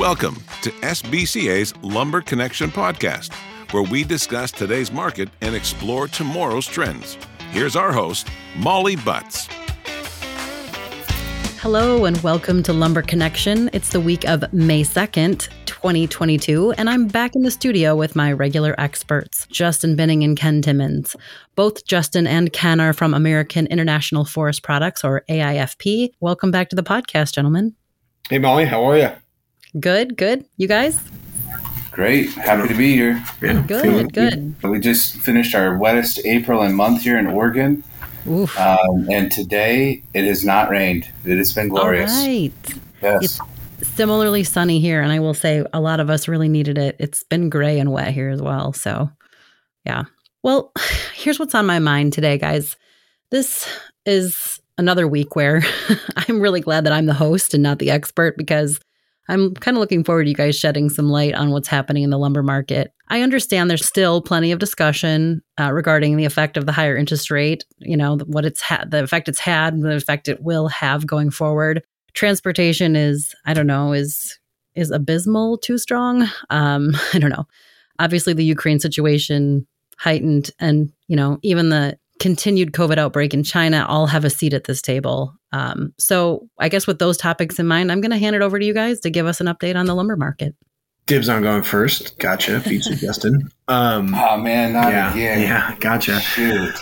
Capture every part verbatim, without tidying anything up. Welcome to S B C A's Lumber Connection podcast, where we discuss today's market and explore tomorrow's trends. Here's our host, Molly Butts. Hello and welcome to Lumber Connection. It's the week of May second, twenty twenty-two, and I'm back in the studio with my regular experts, Justin Binning and Ken Timmins. Both Justin and Ken are from American International Forest Products, or A I F P. Welcome back to the podcast, gentlemen. Hey, Molly. How are you? Good, good. You guys? Great. Happy to be here. Yeah. Good, Feeling good. We, we just finished our wettest April and month here in Oregon. Oof. Um, and today it has not rained. It has been glorious. All right. Yes. It's similarly sunny here, and I will say a lot of us really needed it. It's been gray and wet here as well. So, yeah. Well, here's what's on my mind today, guys. This is another week where I'm really glad that I'm the host and not the expert, because I'm kind of looking forward to you guys shedding some light on what's happening in the lumber market. I understand there's still plenty of discussion uh, regarding the effect of the higher interest rate, you know, what it's had, the effect it's had, and the effect it will have going forward. Transportation is, I don't know, is is abysmal, too strong? Um, I don't know. Obviously, the Ukraine situation heightened, and, you know, even the continued COVID outbreak in China all have a seat at this table. Um, so I guess with those topics in mind, I'm going to hand it over to you guys to give us an update on the lumber market. Dibs on going first. Gotcha. Feature Justin. Um, oh, man. Not yeah, again. Yeah. Gotcha. Shoot.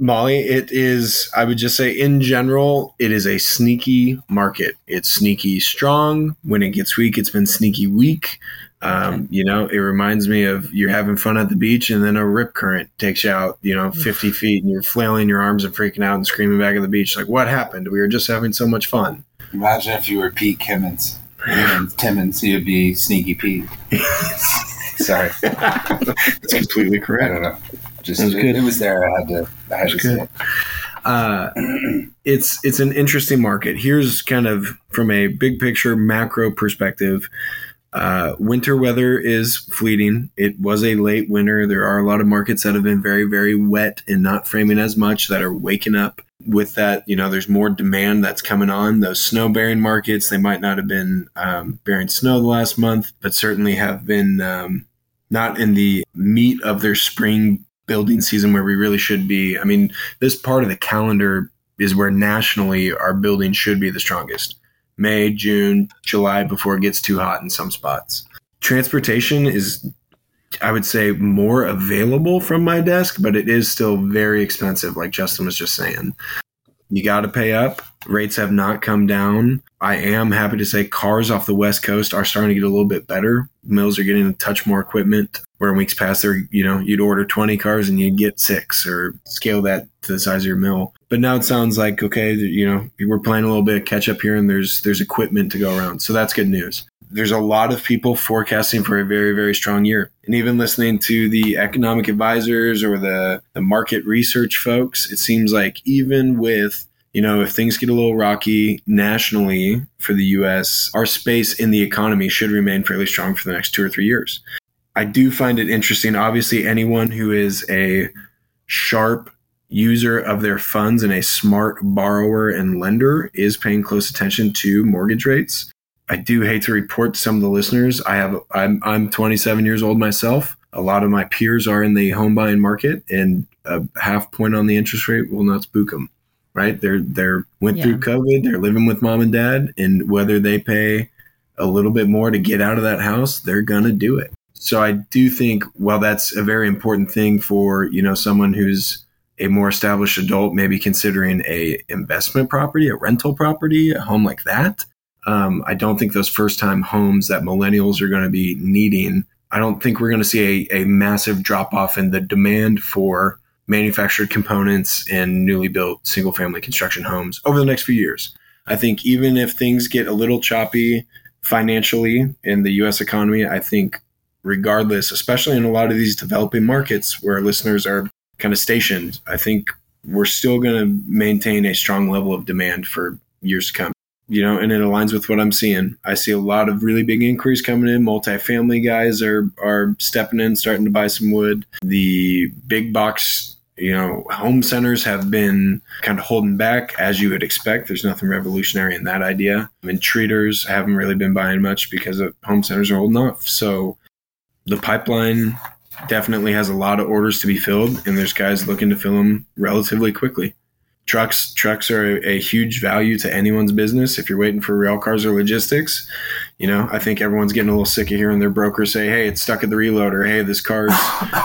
Molly, it is, I would just say in general, it is a sneaky market. It's sneaky strong. When it gets weak, it's been sneaky weak. Um, you know, it reminds me of you're having fun at the beach and then a rip current takes you out, you know, fifty feet, and you're flailing your arms and freaking out and screaming back at the beach. Like, what happened? We were just having so much fun. Imagine if you were Pete Kimmins. Timmins, he would be Sneaky Pete. Sorry. That's completely correct. I don't know. Just, it, was good. It was there. I had to, I had to say it. Uh, it's, it's an interesting market. Here's kind of from a big picture macro perspective. Uh, winter weather is fleeting. It was a late winter. There are a lot of markets that have been very, very wet and not framing as much that are waking up with that. You know, there's more demand that's coming on. Those snow bearing markets, they might not have been um, bearing snow the last month, but certainly have been um, not in the meat of their spring building season where we really should be. I mean, this part of the calendar is where nationally our building should be the strongest. May, June, July, before it gets too hot in some spots. Transportation is, I would say, more available from my desk, but it is still very expensive, like Justin was just saying. You got to pay up. Rates have not come down. I am happy to say cars off the West Coast are starting to get a little bit better. Mills are getting a touch more equipment, where in weeks past, they're, you know, you'd order twenty cars and you'd get six, or scale that to the size of your mill. But now it sounds like, okay, you know, we're playing a little bit of catch up here, and there's there's equipment to go around. So that's good news. There's a lot of people forecasting for a very, very strong year. And even listening to the economic advisors or the, the market research folks, it seems like even with, you know, if things get a little rocky nationally for the U S, our space in the economy should remain fairly strong for the next two or three years. I do find it interesting. Obviously, anyone who is a sharp user of their funds and a smart borrower and lender is paying close attention to mortgage rates. I do hate to report to some of the listeners. I have I'm I'm twenty-seven years old myself. A lot of my peers are in the home buying market, and a half point on the interest rate will not spook them. Right? They're they're went yeah. through COVID. They're living with mom and dad, and whether they pay a little bit more to get out of that house, they're gonna do it. So I do think, while that's a very important thing for, you know, someone who's a more established adult, maybe considering a investment property, a rental property, a home like that, um, I don't think those first time homes that millennials are going to be needing, I don't think we're going to see a, a massive drop off in the demand for manufactured components and newly built single family construction homes over the next few years. I think even if things get a little choppy financially in the U S economy, I think regardless, especially in a lot of these developing markets where listeners are kind of stationed, I think we're still going to maintain a strong level of demand for years to come, you know, and it aligns with what I'm seeing. I see a lot of really big inquiries coming in. Multifamily guys are, are stepping in, starting to buy some wood. The big box You know, home centers have been kind of holding back, as you would expect. There's nothing revolutionary in that idea. I mean, treaters haven't really been buying much because of home centers are holding off. So the pipeline definitely has a lot of orders to be filled, and there's guys looking to fill them relatively quickly. Trucks trucks are a, a huge value to anyone's business. If you're waiting for rail cars or logistics, you know, I think everyone's getting a little sick of hearing their broker say, hey, it's stuck at the reloader. Hey, this car's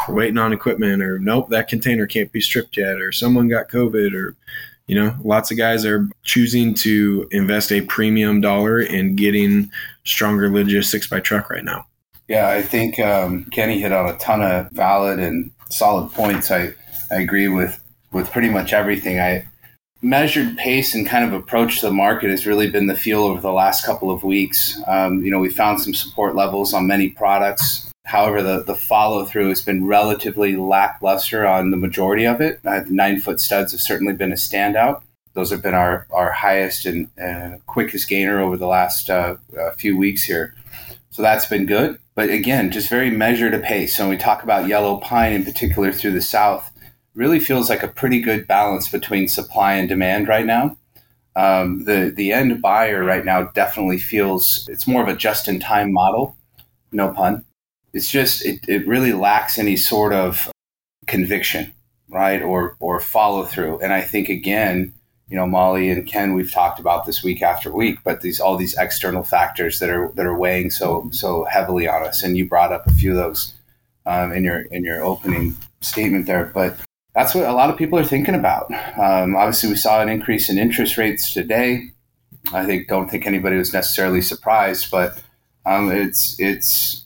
waiting on equipment, or nope, that container can't be stripped yet, or someone got COVID, or, you know, lots of guys are choosing to invest a premium dollar in getting stronger logistics by truck right now. Yeah, I think um, Kenny hit on a ton of valid and solid points. I, I agree with, with pretty much everything. I measured pace and kind of approach to the market has really been the feel over the last couple of weeks. Um, you know, we found some support levels on many products. However, the, the follow-through has been relatively lackluster on the majority of it. Uh, the nine-foot studs have certainly been a standout. Those have been our, our highest and uh, quickest gainer over the last uh, uh, few weeks here. So that's been good. But again, just very measured a pace. So when we talk about yellow pine in particular through the South, really feels like a pretty good balance between supply and demand right now. Um, the the end buyer right now definitely feels it's more of a just-in-time model, no pun. It's just it, it really lacks any sort of conviction, right, or or follow through. And I think again, you know, Molly and Ken, we've talked about this week after week, but these all these external factors that are that are weighing so so heavily on us. And you brought up a few of those um, in your in your opening statement there, but. That's what a lot of people are thinking about. Um, obviously, we saw an increase in interest rates today. I think don't think anybody was necessarily surprised, but um, it's it's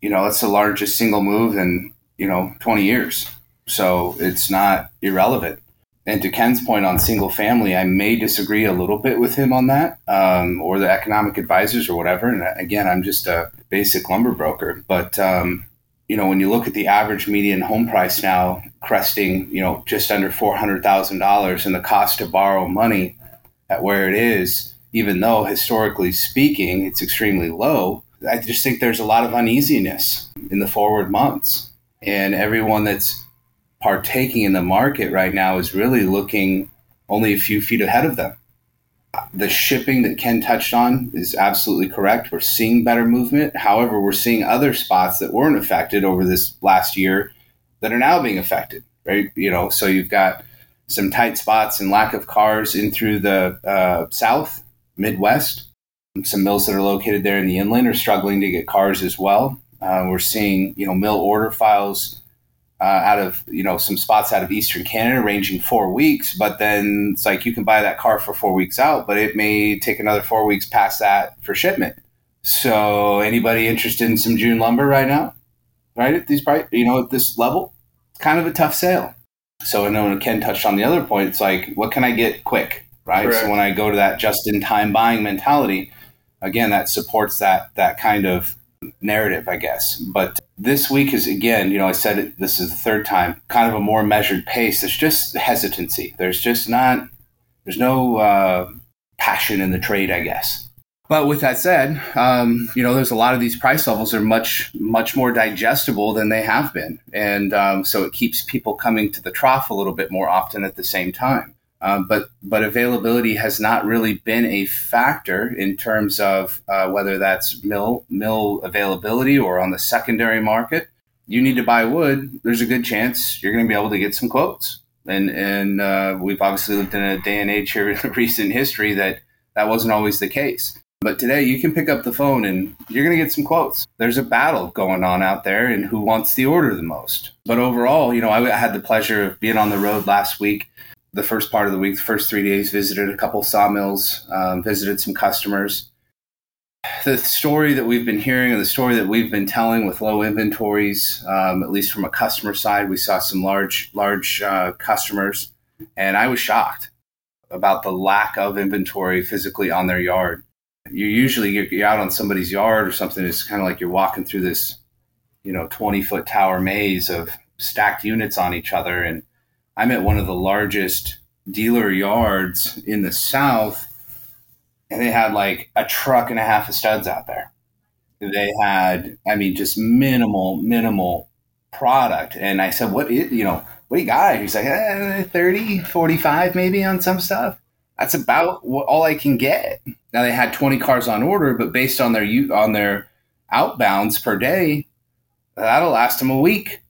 you know it's the largest single move in you know twenty years, so it's not irrelevant. And to Ken's point on single family, I may disagree a little bit with him on that, um, or the economic advisors or whatever. And again, I'm just a basic lumber broker, but. Um, You know, when you look at the average median home price now cresting, you know, just under four hundred thousand dollars and the cost to borrow money at where it is, even though historically speaking, it's extremely low. I just think there's a lot of uneasiness in the forward months. And everyone that's partaking in the market right now is really looking only a few feet ahead of them. The shipping that Ken touched on is absolutely correct. We're seeing better movement. However, we're seeing other spots that weren't affected over this last year that are now being affected, right? You know, so you've got some tight spots and lack of cars in through the uh, South, Midwest. Some mills that are located there in the inland are struggling to get cars as well. Uh, we're seeing, you know, mill order files uh, out of, you know, some spots out of Eastern Canada ranging four weeks, but then it's like you can buy that car for four weeks out, but it may take another four weeks past that for shipment. So anybody interested in some June lumber right now, right? At these price, you know, at this level, it's kind of a tough sale. So I know Ken touched on the other point. It's like, what can I get quick, right? Correct. So when I go to that just-in-time buying mentality, again, that supports that that kind of narrative, I guess. But this week is, again, you know, I said it, this is the third time, kind of a more measured pace. There's just hesitancy. There's just not, there's no uh, passion in the trade, I guess. But with that said, um, you know, there's a lot of these price levels are much, much more digestible than they have been. And um, so it keeps people coming to the trough a little bit more often at the same time. Um, but but availability has not really been a factor in terms of uh, whether that's mill mill availability or on the secondary market. You need to buy wood. There's a good chance you're going to be able to get some quotes. And and uh, we've obviously lived in a day and age here in recent history that that wasn't always the case. But today you can pick up the phone and you're going to get some quotes. There's a battle going on out there and who wants the order the most. But overall, you know, I had the pleasure of being on the road last week. The first part of the week, the first three days, visited a couple sawmills, um, visited some customers. The story that we've been hearing and the story that we've been telling with low inventories, um, at least from a customer side, we saw some large, large uh, customers. And I was shocked about the lack of inventory physically on their yard. You usually you're out on somebody's yard or something. It's kind of like you're walking through this, you know, twenty foot tower maze of stacked units on each other. And I'm at one of the largest dealer yards in the South, and they had like a truck and a half of studs out there. They had, I mean, just minimal, minimal product. And I said, what is, you know, what do you got? He's like, eh, thirty, forty-five maybe on some stuff. That's about what, all I can get. Now they had twenty cars on order, but based on their on their outbounds per day, that'll last them a week,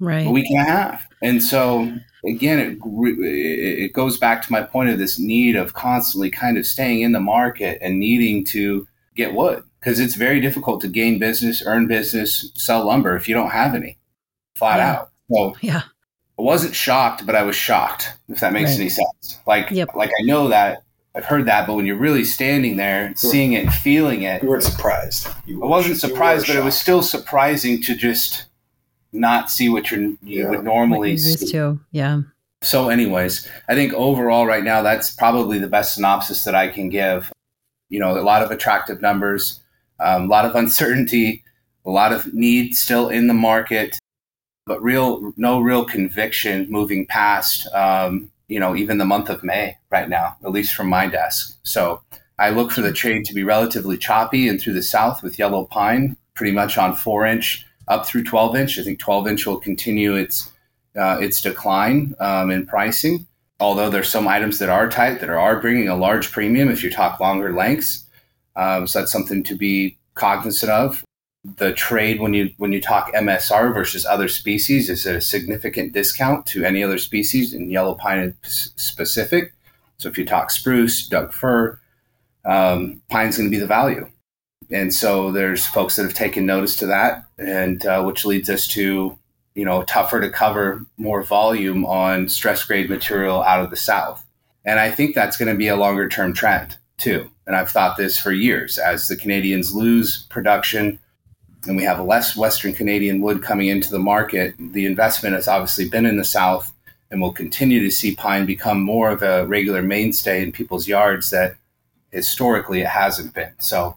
right? A week and a half. And so again, it it goes back to my point of this need of constantly kind of staying in the market and needing to get wood, because it's very difficult to gain business, earn business, sell lumber if you don't have any, flat yeah. out. So yeah. I wasn't shocked, but I was shocked, if that makes right. any sense. Like, yep. like I know that, I've heard that, but when you're really standing there, sure. seeing it, feeling it. You weren't surprised. You were, I wasn't surprised, but shocked. It was still surprising to just not see what you're, you yeah. would normally what see. To. Yeah. So anyways, I think overall right now, that's probably the best synopsis that I can give. You know, a lot of attractive numbers, um, a lot of uncertainty, a lot of need still in the market. But real, no real conviction moving past, um, you know, even the month of May right now, at least from my desk. So I look for the trade to be relatively choppy and through the south with yellow pine, pretty much on four inch up through twelve inch. I think twelve inch will continue its uh, its decline um, in pricing. Although there's some items that are tight that are bringing a large premium if you talk longer lengths. Um, so that's something to be cognizant of. The trade when you when you talk M S R versus other species is at a significant discount to any other species in yellow pine specific. So if you talk spruce, Doug fir, um, pine's going to be the value. And so there's folks that have taken notice to that, and uh, which leads us to, you know, tougher to cover more volume on stress grade material out of the south. And I think that's going to be a longer term trend too. And I've thought this for years as the Canadians lose production and we have less Western Canadian wood coming into the market. The investment has obviously been in the South, and we'll continue to see pine become more of a regular mainstay in people's yards that historically it hasn't been. So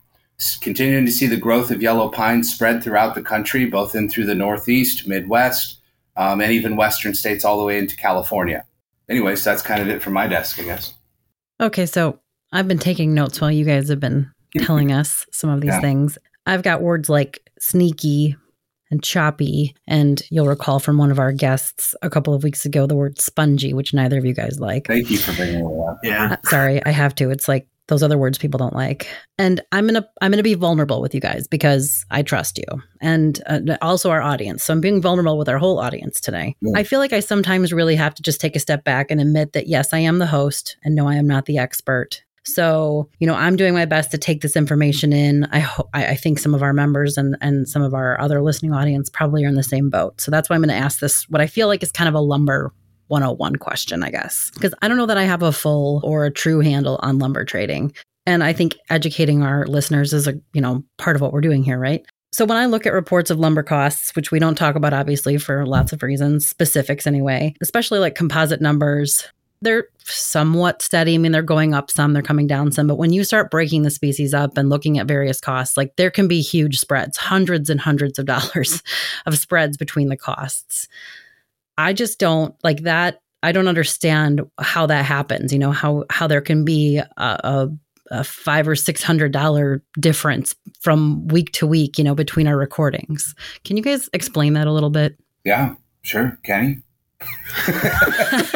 continuing to see the growth of yellow pine spread throughout the country, both in through the Northeast, Midwest, um, and even Western states all the way into California. Anyways, that's kind of it from my desk, I guess. Okay, so I've been taking notes while you guys have been telling us some of these yeah. things. I've got words like sneaky and choppy. And you'll recall from one of our guests a couple of weeks ago, the word spongy, which neither of you guys like. Thank you for bringing it up. Yeah. Uh, sorry, I have to. It's like those other words people don't like. And I'm going to, I'm going to be vulnerable with you guys because I trust you and uh, also our audience. So I'm being vulnerable with our whole audience today. Yeah. I feel like I sometimes really have to just take a step back and admit that, yes, I am the host and no, I am not the expert. So, you know, I'm doing my best to take this information in. I hope, I think some of our members and, and some of our other listening audience probably are in the same boat. So that's why I'm going to ask this, what I feel like is kind of a lumber one oh one question, I guess, because I don't know that I have a full or a true handle on lumber trading. And I think educating our listeners is a, you know, part of what we're doing here, right? So when I look at reports of lumber costs, which we don't talk about, obviously, for lots of reasons, specifics anyway, especially like composite numbers, they're somewhat steady. I mean, they're going up some, they're coming down some. But when you start breaking the species up and looking at various costs, like there can be huge spreads, hundreds and hundreds of dollars of spreads between the costs. I just don't like that. I don't understand how that happens, you know, how how there can be a, a, a five or six hundred dollars difference from week to week, you know, between our recordings. Can you guys explain that a little bit? Yeah, sure. Kenny? Oh gosh!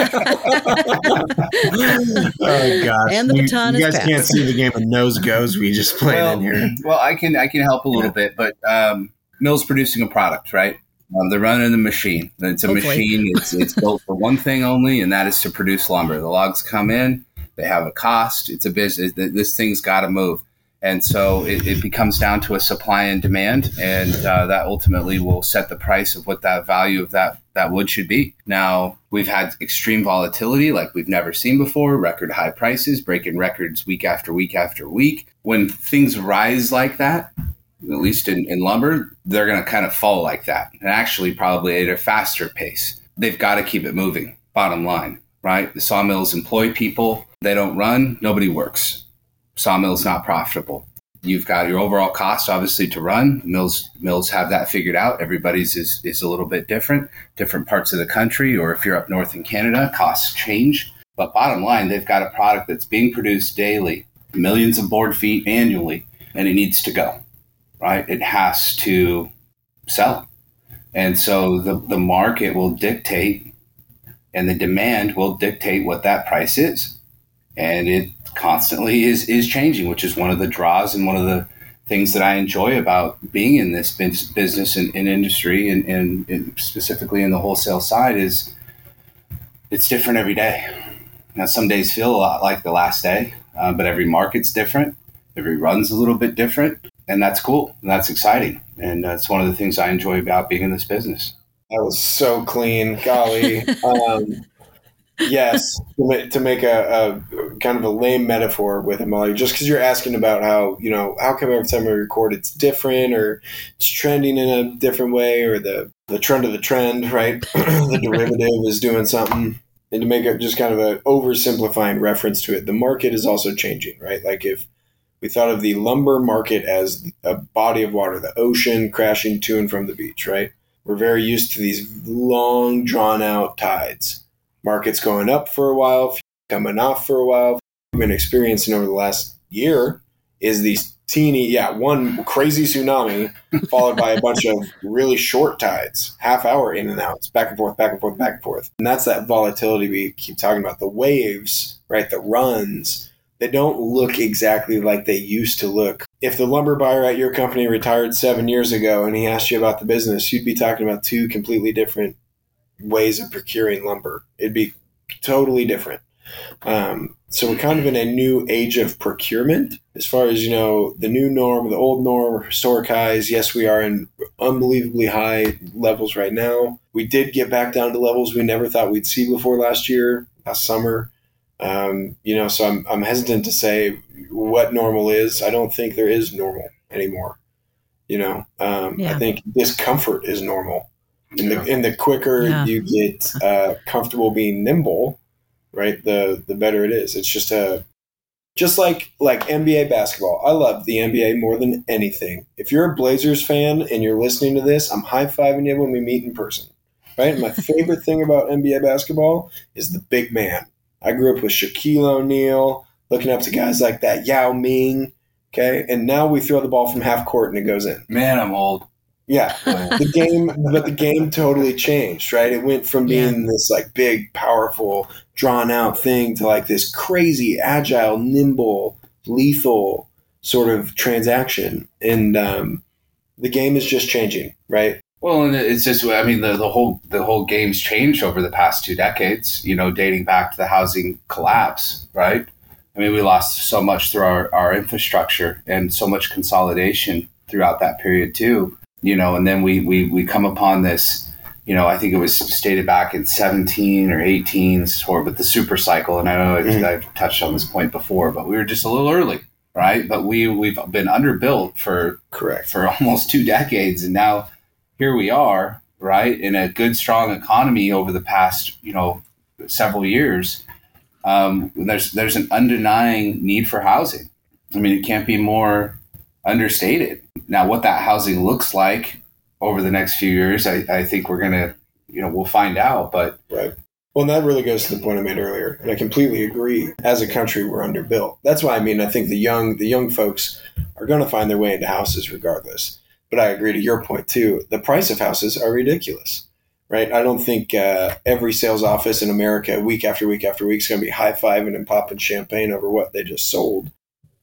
And the baton you, you guys passed. Can't see the game of nose goes we just played well, in here. Well, I can I can help a little yeah. bit, but um, mill's producing a product, right? Um, they're running the machine. It's a Hopefully. machine. It's it's built for one thing only, and that is to produce lumber. The logs come in. They have a cost. It's a business. This thing's got to move, and so it, it becomes down to a supply and demand, and uh, that ultimately will set the price of what that value of that. that wood should be. Now, we've had extreme volatility like we've never seen before, record high prices, breaking records week after week after week. When things rise like that, at least in, in lumber, they're going to kind of fall like that and actually probably at a faster pace. They've got to keep it moving, bottom line, right? The sawmills employ people. They don't run. Nobody works. Sawmill's not profitable. You've got your overall cost, obviously, to run. Mills mills have that figured out. Everybody's is, is a little bit different. Different parts of the country, or if you're up north in Canada, costs change. But bottom line, they've got a product that's being produced daily, millions of board feet annually, and it needs to go, right? It has to sell. And so the, the market will dictate, and the demand will dictate what that price is. And it constantly is, is changing, which is one of the draws and one of the things that I enjoy about being in this business and, and industry, and, and, and specifically in the wholesale side, is it's different every day. Now, some days feel a lot like the last day, uh, but every market's different. Every run's a little bit different, and that's cool. And that's exciting. And that's one of the things I enjoy about being in this business. That was so clean. Golly. um, yes. To make a, a kind of a lame metaphor with Amalia, just because you're asking about how, you know, how come every time we record it's different, or it's trending in a different way, or the, the trend of the trend, right? The derivative is doing something. And to make a, just kind of an oversimplifying reference to it, the market is also changing, right? Like if we thought of the lumber market as a body of water, the ocean crashing to and from the beach, right? We're very used to these long, drawn-out tides. Market's going up for a while, coming off for a while. We've been experiencing over the last year is these teeny, yeah, one crazy tsunami followed by a bunch of really short tides, half hour in and outs, back and forth, back and forth, back and forth. And that's that volatility we keep talking about. The waves, right? The runs, they don't look exactly like they used to look. If the lumber buyer at your company retired seven years ago and he asked you about the business, you'd be talking about two completely different ways of procuring lumber. It'd be totally different. Um, so we're kind of in a new age of procurement as far as, you know, the new norm, the old norm, historic highs. Yes, we are in unbelievably high levels right now. We did get back down to levels we never thought we'd see before last year, last summer. Um, you know, so I'm, I'm hesitant to say what normal is. I don't think there is normal anymore. You know, um, yeah. I think discomfort is normal. And the, and the quicker yeah. you get uh, comfortable being nimble, right, the the better it is. It's just a just like like N B A basketball. I love the N B A more than anything. If you're a Blazers fan and you're listening to this, I'm high-fiving you when we meet in person, right? My favorite thing about N B A basketball is the big man. I grew up with Shaquille O'Neal, looking up to guys like that, Yao Ming, okay? And now we throw the ball from half court and it goes in. Man, I'm old. Yeah, the game, but the game totally changed, right? It went from being yeah. this like big, powerful, drawn out thing to like this crazy, agile, nimble, lethal sort of transaction. And um, the game is just changing, right? Well, and it's just, I mean, the, the whole the whole game's changed over the past two decades, you know, dating back to the housing collapse, right? I mean, we lost so much through our, our infrastructure and so much consolidation throughout that period too. You know, and then we, we, we come upon this, you know, I think it was stated back in seventeen or eighteen, sort of the super cycle. And I know mm-hmm. I've touched on this point before, but we were just a little early, right? But we, we've been underbuilt for correct for almost two decades. And now here we are, right, in a good, strong economy over the past, you know, several years. Um, there's there's an undenying need for housing. I mean, it can't be more understated. Now, what that housing looks like over the next few years, I, I think we're going to, you know, we'll find out. But right. Well, and that really goes to the point I made earlier. And I completely agree. As a country, we're underbuilt. That's why, I mean, I think the young, the young folks are going to find their way into houses regardless. But I agree to your point, too. The price of houses are ridiculous, right? I don't think uh, every sales office in America week after week after week is going to be high-fiving and popping champagne over what they just sold.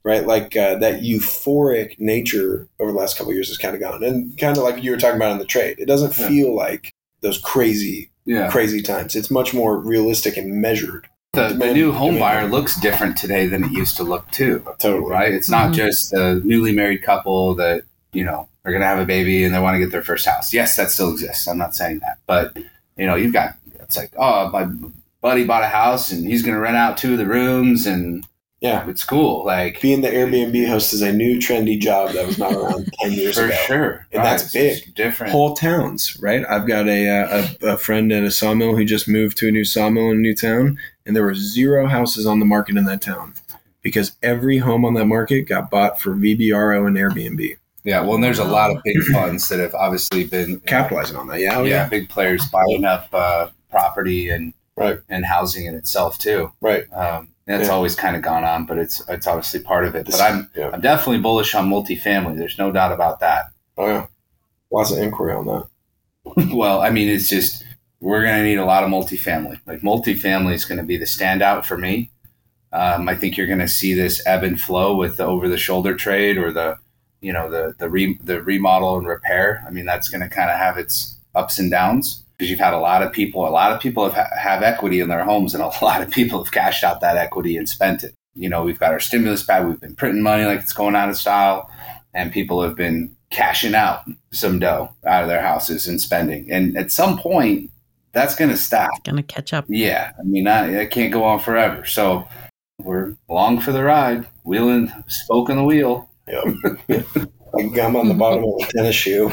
Right, like uh, that euphoric nature over the last couple of years has kind of gone, and kind of like you were talking about in the trade, it doesn't yeah. feel like those crazy, yeah. crazy times. It's much more realistic and measured. The, demand, the new home demand. buyer looks different today than it used to look too. Totally, right? It's not mm-hmm. just the newly married couple that you know are going to have a baby and they want to get their first house. Yes, that still exists. I'm not saying that, but you know, you've got it's like, oh, my buddy bought a house and he's going to rent out two of the rooms and. Yeah, it's cool. Like being the Airbnb host is a new trendy job that was not around ten years for ago. For sure, and right. that's big. Different whole towns, right? I've got a, a a friend at a sawmill who just moved to a new sawmill in a new town, and there were zero houses on the market in that town because every home on that market got bought for V B R O and Airbnb. Yeah, well, and there's a lot of big funds that have obviously been capitalizing know, on that. Yeah, yeah, yeah, big players buying up uh, property and right. and housing in itself too. Right. Um, That's yeah. always kind of gone on, but it's it's obviously part of it. But I'm yeah. I'm definitely bullish on multifamily. There's no doubt about that. Oh yeah, lots of inquiry on that. Well, I mean, it's just, we're going to need a lot of multifamily. Like multifamily is going to be the standout for me. Um, I think you're going to see this ebb and flow with the over-the-shoulder trade or the, you know, the the, re, the remodel and repair. I mean, that's going to kind of have its ups and downs because you've had a lot of people. A lot of people have, have equity in their homes, and a lot of people have cashed out that equity and spent it. You know, we've got our stimulus pad. We've been printing money like it's going out of style, and people have been cashing out some dough out of their houses and spending. And at some point, that's going to stop. It's going to catch up. Yeah. I mean, I, I can't go on forever. So we're along for the ride, wheeling, spoke on the wheel. Yep. Like gum on the bottom of a tennis shoe.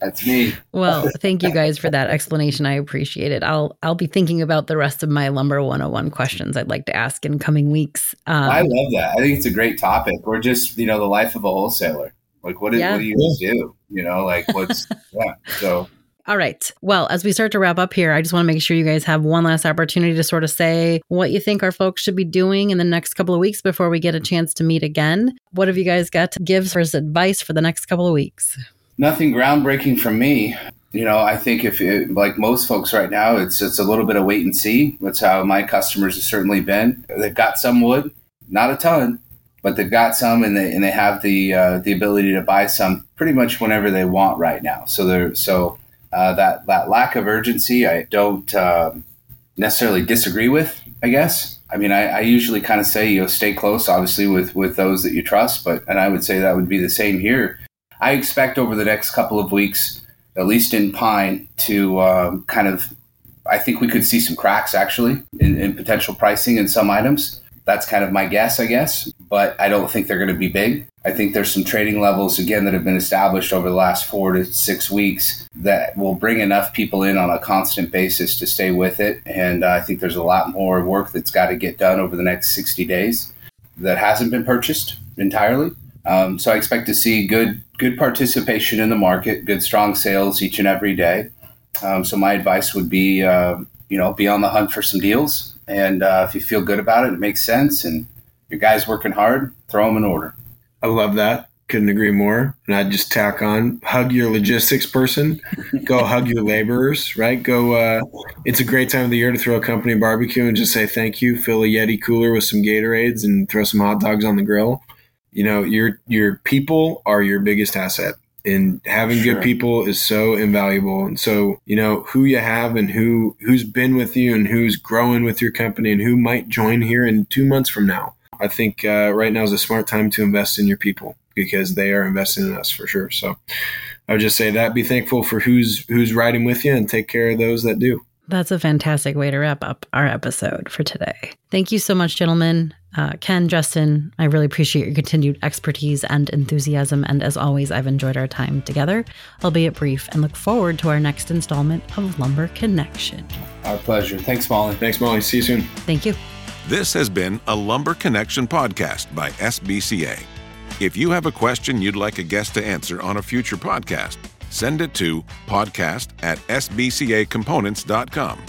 That's me. Well, thank you guys for that explanation. I appreciate it. I'll I'll be thinking about the rest of my Lumber one oh one questions I'd like to ask in coming weeks. Um, I love that. I think it's a great topic. Or just, you know, the life of a wholesaler. Like, what, yeah. What do you do? You know, like what's, yeah, so. All right. Well, as we start to wrap up here, I just want to make sure you guys have one last opportunity to sort of say what you think our folks should be doing in the next couple of weeks before we get a chance to meet again. What have you guys got to give for advice for the next couple of weeks? Nothing groundbreaking from me. You know, I think if it, like most folks right now, it's it's a little bit of wait and see. That's how my customers have certainly been. They've got some wood, not a ton, but they've got some, and they and they have the uh, the ability to buy some pretty much whenever they want right now. So they're so. Uh, that, that lack of urgency, I don't um, necessarily disagree with, I guess. I mean, I, I usually kind of say, you know, stay close, obviously, with, with those that you trust. But and I would say that would be the same here. I expect over the next couple of weeks, at least in Pine, to um, kind of, I think we could see some cracks, actually, in, in potential pricing in some items. That's kind of my guess, I guess. But I don't think they're going to be big. I think there's some trading levels, again, that have been established over the last four to six weeks that will bring enough people in on a constant basis to stay with it. And uh, I think there's a lot more work that's got to get done over the next sixty days that hasn't been purchased entirely. Um, so I expect to see good good participation in the market, good strong sales each and every day. Um, so my advice would be, uh, you know, be on the hunt for some deals. And uh, if you feel good about it, it makes sense. And your guy's working hard, throw them in order. I love that. Couldn't agree more. And I'd just tack on, hug your logistics person. Go hug your laborers, right? Go. Uh, it's a great time of the year to throw a company barbecue and just say thank you. Fill a Yeti cooler with some Gatorades and throw some hot dogs on the grill. You know, your your people are your biggest asset. And having sure. good people is so invaluable. And so, you know, who you have and who, who's been with you and who's growing with your company and who might join here in two months from now. I think uh, right now is a smart time to invest in your people because they are investing in us for sure. So I would just say that. Be thankful for who's who's riding with you and take care of those that do. That's a fantastic way to wrap up our episode for today. Thank you so much, gentlemen. Uh, Ken, Justin, I really appreciate your continued expertise and enthusiasm. And as always, I've enjoyed our time together, albeit brief, and look forward to our next installment of Lumber Connection. Our pleasure. Thanks, Molly. Thanks, Molly. See you soon. Thank you. This has been a Lumber Connection podcast by S B C A. If you have a question you'd like a guest to answer on a future podcast, send it to podcast at s b c a components dot com.